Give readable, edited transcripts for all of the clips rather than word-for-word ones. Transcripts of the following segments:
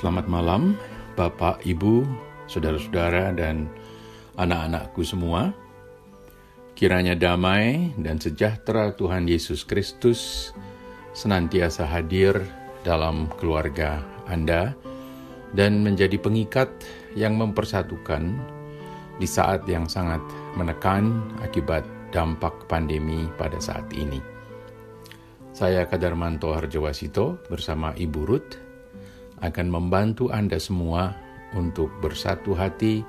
Selamat malam Bapak, Ibu, saudara-saudara dan anak-anakku semua. Kiranya damai dan sejahtera Tuhan Yesus Kristus senantiasa hadir dalam keluarga Anda dan menjadi pengikat yang mempersatukan di saat yang sangat menekan akibat dampak pandemi pada saat ini. Saya Kadarmanto Harjo Wasito bersama Ibu Ruth akan membantu Anda semua untuk bersatu hati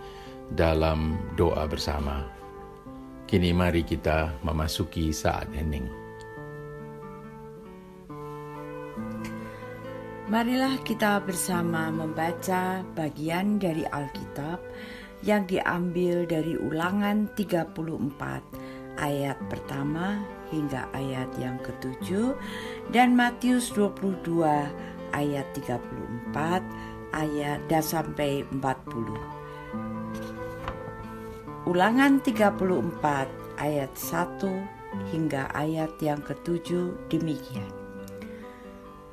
dalam doa bersama. Kini mari kita memasuki saat hening. Marilah kita bersama membaca bagian dari Alkitab yang diambil dari Ulangan 34 ayat pertama hingga ayat yang ke-7 dan Matius 22 ayat 34 ayat dan sampai 40. Ulangan 34 ayat 1 hingga ayat yang ke-7 demikian.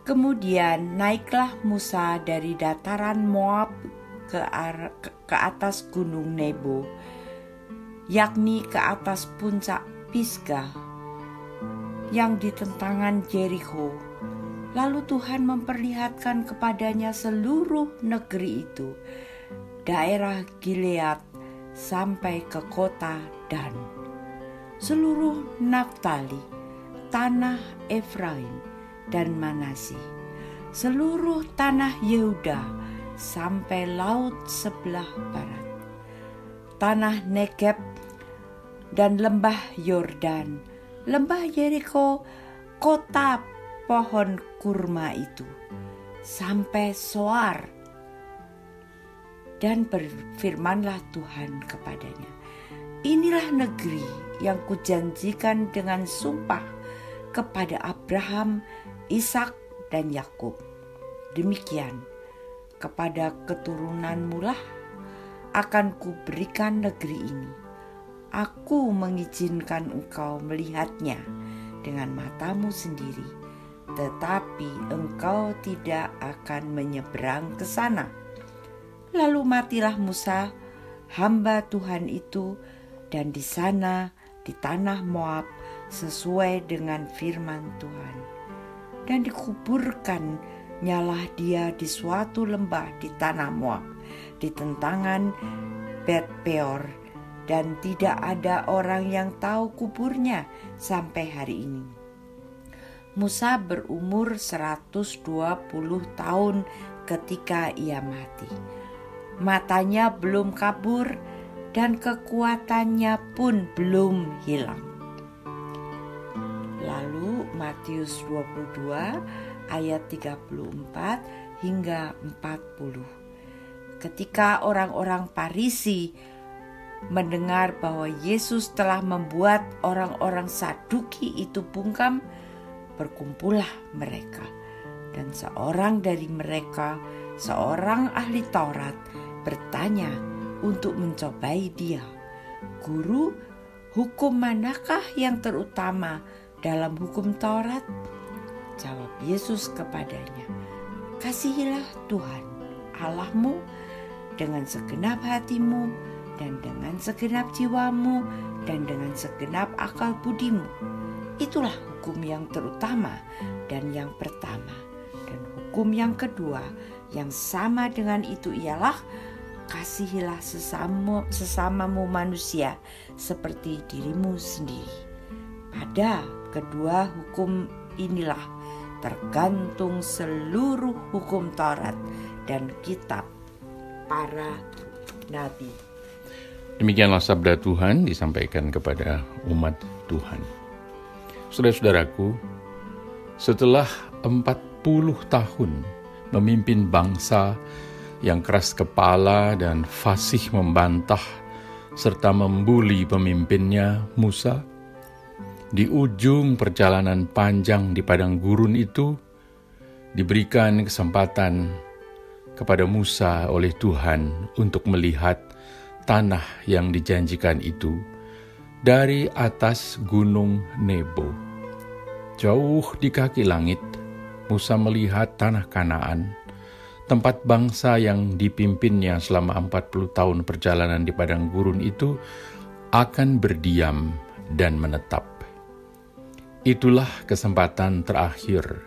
Kemudian naiklah Musa dari dataran Moab ke atas gunung Nebo, yakni ke atas puncak Pisgah yang di tentangan Jericho. Lalu Tuhan memperlihatkan kepadanya seluruh negeri itu, daerah Gilead sampai ke kota Dan, seluruh Naftali, tanah Efraim dan Manasi, seluruh tanah Yehuda sampai laut sebelah barat, tanah Negeb dan lembah Yordan, lembah Jericho, kota pohon kurma itu, sampai Soar. Dan berfirmanlah Tuhan kepadanya, inilah negeri yang kujanjikan dengan sumpah kepada Abraham, Ishak, dan Yakub. Demikian, kepada keturunanmu lah akan kuberikan negeri ini. Aku mengizinkan engkau melihatnya dengan matamu sendiri, tetapi engkau tidak akan menyeberang ke sana. Lalu matilah Musa, hamba Tuhan itu, dan di sana, di tanah Moab, sesuai dengan firman Tuhan. Dan dikuburkan nyalah dia di suatu lembah di tanah Moab, di tentangan Bet Peor, dan tidak ada orang yang tahu kuburnya sampai hari ini. Musa berumur 120 tahun ketika ia mati. Matanya belum kabur dan kekuatannya pun belum hilang. Lalu Matius 22 ayat 34 hingga 40. Ketika orang-orang Farisi mendengar bahwa Yesus telah membuat orang-orang Saduki itu bungkam, berkumpullah mereka. Dan seorang dari mereka, seorang ahli Taurat, bertanya untuk mencobai dia, "Guru, hukum manakah yang terutama dalam hukum Taurat?" Jawab Yesus kepadanya, "Kasihilah Tuhan Allahmu dengan segenap hatimu, dan dengan segenap jiwamu, dan dengan segenap akal budimu. Itulah hukum yang terutama dan yang pertama. Dan hukum yang kedua yang sama dengan itu ialah, kasihilah sesamamu manusia seperti dirimu sendiri. Pada kedua hukum inilah tergantung seluruh hukum Taurat dan kitab para nabi." Demikianlah sabda Tuhan disampaikan kepada umat Tuhan. Saudara-saudaraku, setelah 40 tahun memimpin bangsa yang keras kepala dan fasih membantah serta membuli pemimpinnya Musa, di ujung perjalanan panjang di padang gurun itu diberikan kesempatan kepada Musa oleh Tuhan untuk melihat tanah yang dijanjikan itu dari atas gunung Nebo. Jauh di kaki langit, Musa melihat tanah Kanaan, tempat bangsa yang dipimpinnya selama 40 tahun perjalanan di padang gurun itu akan berdiam dan menetap. Itulah kesempatan terakhir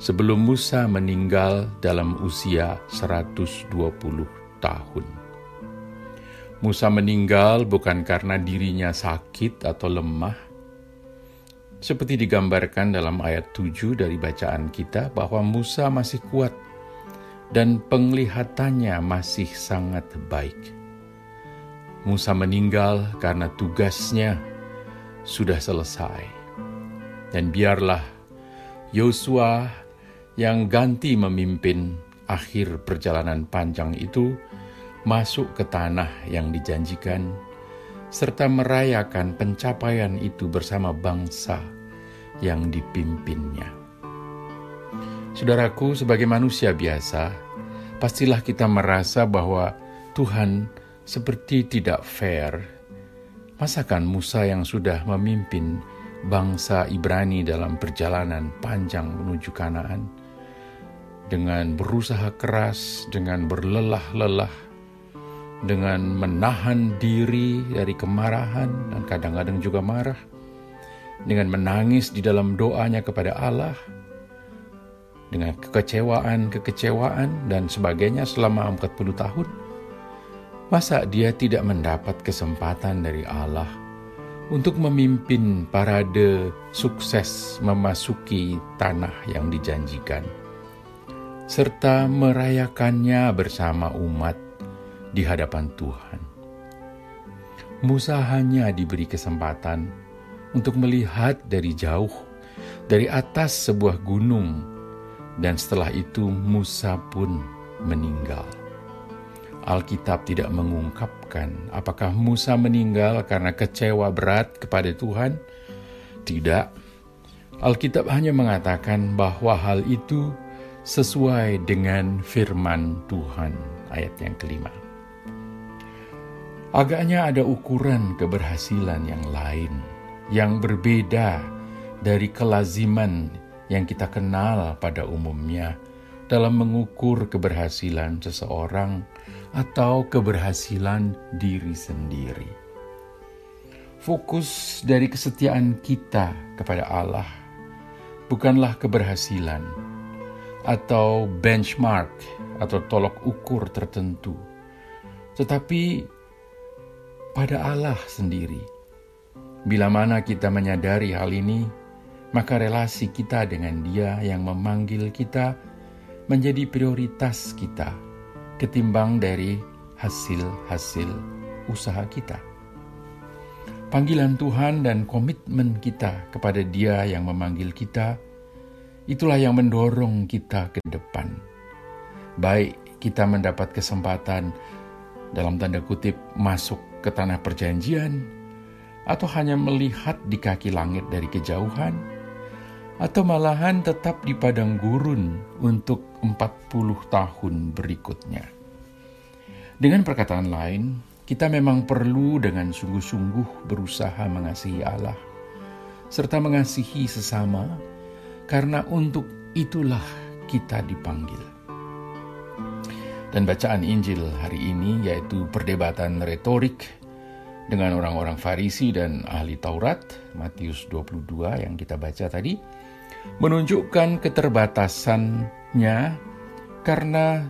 sebelum Musa meninggal dalam usia 120 tahun. Musa meninggal bukan karena dirinya sakit atau lemah, seperti digambarkan dalam ayat 7 dari bacaan kita bahwa Musa masih kuat dan penglihatannya masih sangat baik. Musa meninggal karena tugasnya sudah selesai. Dan biarlah Yosua yang ganti memimpin akhir perjalanan panjang itu masuk ke tanah yang dijanjikan, serta merayakan pencapaian itu bersama bangsa yang dipimpinnya. Saudaraku, sebagai manusia biasa, pastilah kita merasa bahwa Tuhan seperti tidak fair. Masakan Musa yang sudah memimpin bangsa Ibrani dalam perjalanan panjang menuju Kanaan, dengan berusaha keras, dengan berlelah-lelah, dengan menahan diri dari kemarahan dan kadang-kadang juga marah, dengan menangis di dalam doanya kepada Allah, dengan kekecewaan-kekecewaan dan sebagainya selama 40 tahun, masa dia tidak mendapat kesempatan dari Allah untuk memimpin parade sukses memasuki tanah yang dijanjikan, serta merayakannya bersama umat di hadapan Tuhan. Musa hanya diberi kesempatan untuk melihat dari jauh, dari atas sebuah gunung, dan setelah itu Musa pun meninggal. Alkitab tidak mengungkapkan apakah Musa meninggal karena kecewa berat kepada Tuhan. Tidak. Alkitab hanya mengatakan bahwa hal itu sesuai dengan firman Tuhan. Ayat yang kelima. Agaknya ada ukuran keberhasilan yang lain, yang berbeda dari kelaziman yang kita kenal pada umumnya dalam mengukur keberhasilan seseorang atau keberhasilan diri sendiri. Fokus dari kesetiaan kita kepada Allah bukanlah keberhasilan atau benchmark atau tolok ukur tertentu, tetapi pada Allah sendiri. Bila mana kita menyadari hal ini, maka relasi kita dengan Dia yang memanggil kita menjadi prioritas kita ketimbang dari hasil-hasil usaha kita. Panggilan Tuhan dan komitmen kita kepada Dia yang memanggil kita, itulah yang mendorong kita ke depan. Baik kita mendapat kesempatan dalam tanda kutip masuk ke tanah perjanjian, atau hanya melihat di kaki langit dari kejauhan, atau malahan tetap di padang gurun untuk 40 tahun berikutnya. Dengan perkataan lain, kita memang perlu dengan sungguh-sungguh berusaha mengasihi Allah, serta mengasihi sesama, karena untuk itulah kita dipanggil. Dan bacaan Injil hari ini yaitu perdebatan retorik dengan orang-orang Farisi dan ahli Taurat, Matius 22 yang kita baca tadi, menunjukkan keterbatasannya karena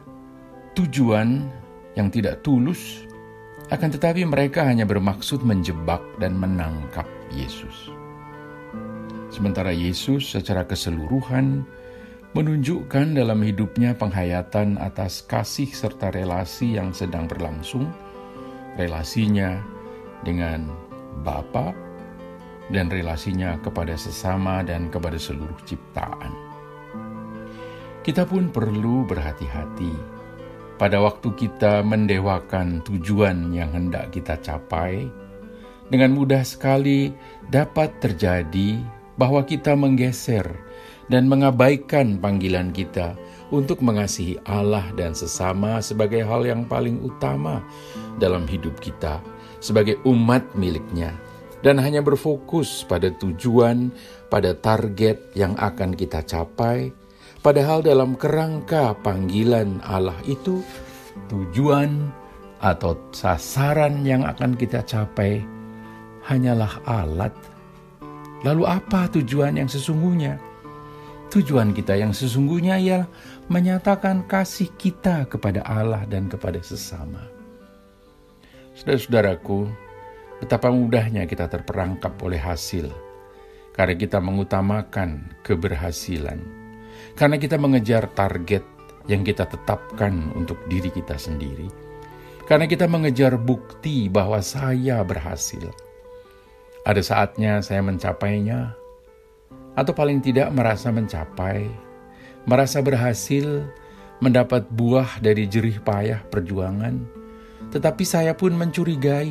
tujuan yang tidak tulus, akan tetapi mereka hanya bermaksud menjebak dan menangkap Yesus. Sementara Yesus secara keseluruhan menunjukkan dalam hidupnya penghayatan atas kasih serta relasi yang sedang berlangsung, relasinya dengan Bapa dan relasinya kepada sesama dan kepada seluruh ciptaan. Kita pun perlu berhati-hati pada waktu kita mendewakan tujuan yang hendak kita capai. Dengan mudah sekali dapat terjadi bahwa kita menggeser dan mengabaikan panggilan kita untuk mengasihi Allah dan sesama sebagai hal yang paling utama dalam hidup kita sebagai umat miliknya, dan hanya berfokus pada tujuan, pada target yang akan kita capai, Padahal dalam kerangka panggilan Allah itu, tujuan atau sasaran yang akan kita capai hanyalah alat. Lalu apa tujuan yang sesungguhnya? Tujuan kita yang sesungguhnya ialah menyatakan kasih kita kepada Allah dan kepada sesama. Saudara-saudaraku, betapa mudahnya kita terperangkap oleh hasil, karena kita mengutamakan keberhasilan, karena kita mengejar target yang kita tetapkan untuk diri kita sendiri, karena kita mengejar bukti bahwa saya berhasil. Ada saatnya saya mencapainya, atau paling tidak merasa mencapai, merasa berhasil, mendapat buah dari jerih payah perjuangan. Tetapi saya pun mencurigai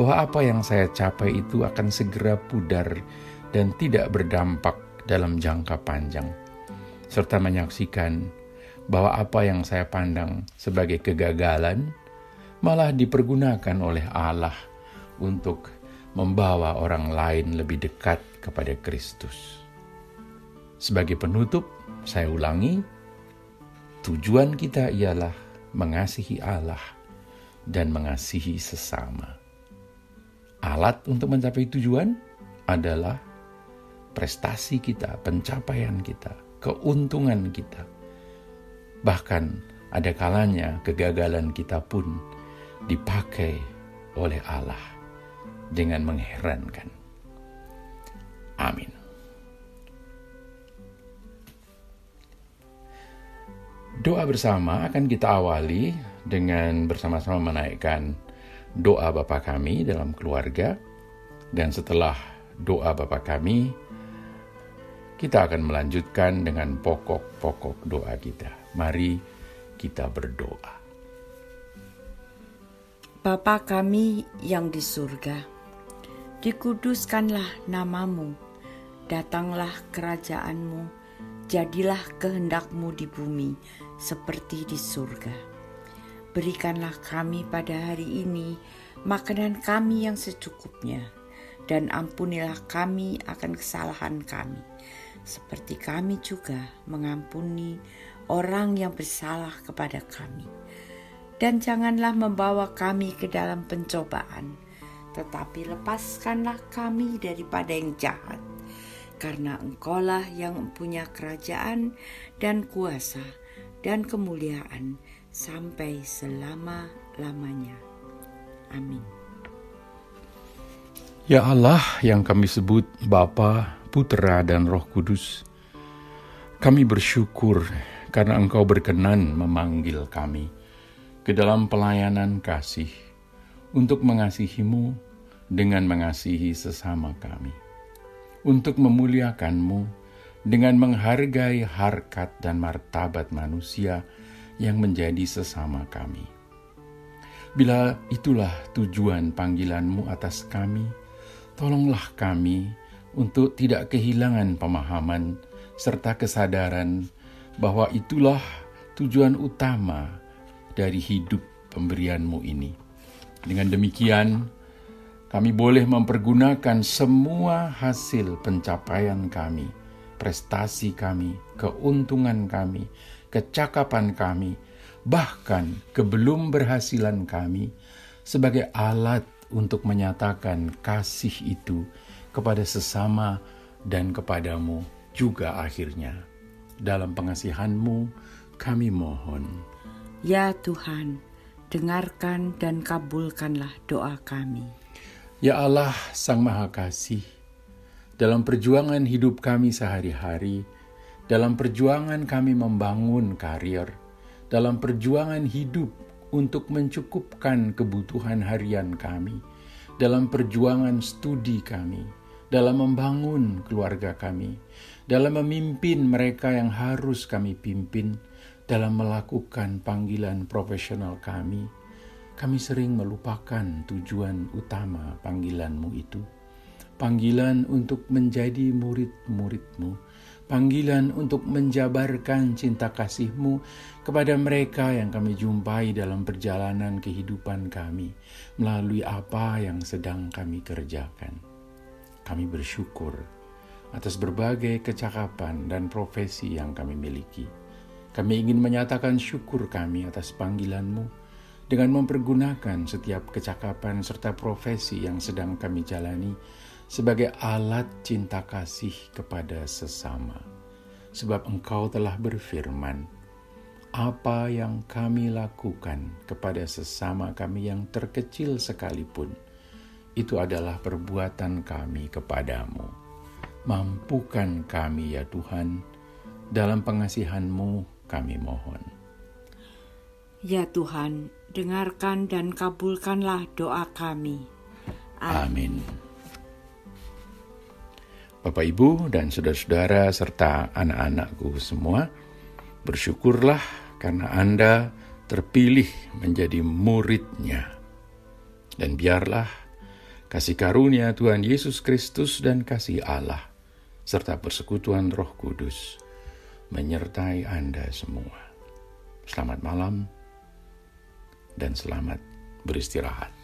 bahwa apa yang saya capai itu akan segera pudar dan tidak berdampak dalam jangka panjang. Serta menyaksikan bahwa apa yang saya pandang sebagai kegagalan malah dipergunakan oleh Allah untuk membawa orang lain lebih dekat kepada Kristus. Sebagai penutup, saya ulangi, tujuan kita ialah mengasihi Allah dan mengasihi sesama. Alat untuk mencapai tujuan adalah prestasi kita, pencapaian kita, keuntungan kita. Bahkan ada kalanya kegagalan kita pun dipakai oleh Allah dengan mengherankan. Amin. Doa bersama akan kita awali dengan bersama-sama menaikkan doa Bapa Kami dalam keluarga. Dan setelah doa Bapa Kami, kita akan melanjutkan dengan pokok-pokok doa kita. Mari kita berdoa. Bapa Kami yang di surga, dikuduskanlah namamu, datanglah kerajaan-Mu, jadilah kehendak-Mu di bumi seperti di surga. Berikanlah kami pada hari ini makanan kami yang secukupnya, dan ampunilah kami akan kesalahan kami, seperti kami juga mengampuni orang yang bersalah kepada kami. Dan janganlah membawa kami ke dalam pencobaan, tetapi lepaskanlah kami daripada yang jahat. Karena Engkaulah yang mempunyai kerajaan dan kuasa dan kemuliaan sampai selama-lamanya. Amin. Ya Allah yang kami sebut Bapa, Putra, dan Roh Kudus, kami bersyukur karena Engkau berkenan memanggil kami ke dalam pelayanan kasih untuk mengasihi-Mu dengan mengasihi sesama kami, untuk memuliakan-Mu dengan menghargai harkat dan martabat manusia yang menjadi sesama kami. Bila itulah tujuan panggilan-Mu atas kami, tolonglah kami untuk tidak kehilangan pemahaman serta kesadaran bahwa itulah tujuan utama dari hidup pemberian-Mu ini. Dengan demikian, kami boleh mempergunakan semua hasil pencapaian kami, prestasi kami, keuntungan kami, kecakapan kami, bahkan keberhasilan kami sebagai alat untuk menyatakan kasih itu kepada sesama dan kepada-Mu juga akhirnya. Dalam pengasihan-Mu kami mohon. Ya Tuhan, dengarkan dan kabulkanlah doa kami. Ya Allah Sang Maha Kasih, dalam perjuangan hidup kami sehari-hari, dalam perjuangan kami membangun karier, dalam perjuangan hidup untuk mencukupkan kebutuhan harian kami, dalam perjuangan studi kami, dalam membangun keluarga kami, dalam memimpin mereka yang harus kami pimpin, dalam melakukan panggilan profesional kami, kami sering melupakan tujuan utama panggilan-Mu itu. Panggilan untuk menjadi murid-murid-Mu, panggilan untuk menjabarkan cinta kasih-Mu kepada mereka yang kami jumpai dalam perjalanan kehidupan kami melalui apa yang sedang kami kerjakan. Kami bersyukur atas berbagai kecakapan dan profesi yang kami miliki. Kami ingin menyatakan syukur kami atas panggilan-Mu dengan mempergunakan setiap kecakapan serta profesi yang sedang kami jalani sebagai alat cinta kasih kepada sesama. Sebab Engkau telah berfirman, apa yang kami lakukan kepada sesama kami yang terkecil sekalipun, itu adalah perbuatan kami kepadamu. Mampukan kami ya Tuhan, dalam pengasihan-Mu kami mohon. Ya Tuhan, dengarkan dan kabulkanlah doa kami. Amin. Bapak, Ibu, dan saudara-saudara serta anak-anakku semua, bersyukurlah karena Anda terpilih menjadi murid-Nya. Dan biarlah kasih karunia Tuhan Yesus Kristus dan kasih Allah, serta persekutuan Roh Kudus, menyertai Anda semua. Selamat malam dan selamat beristirahat.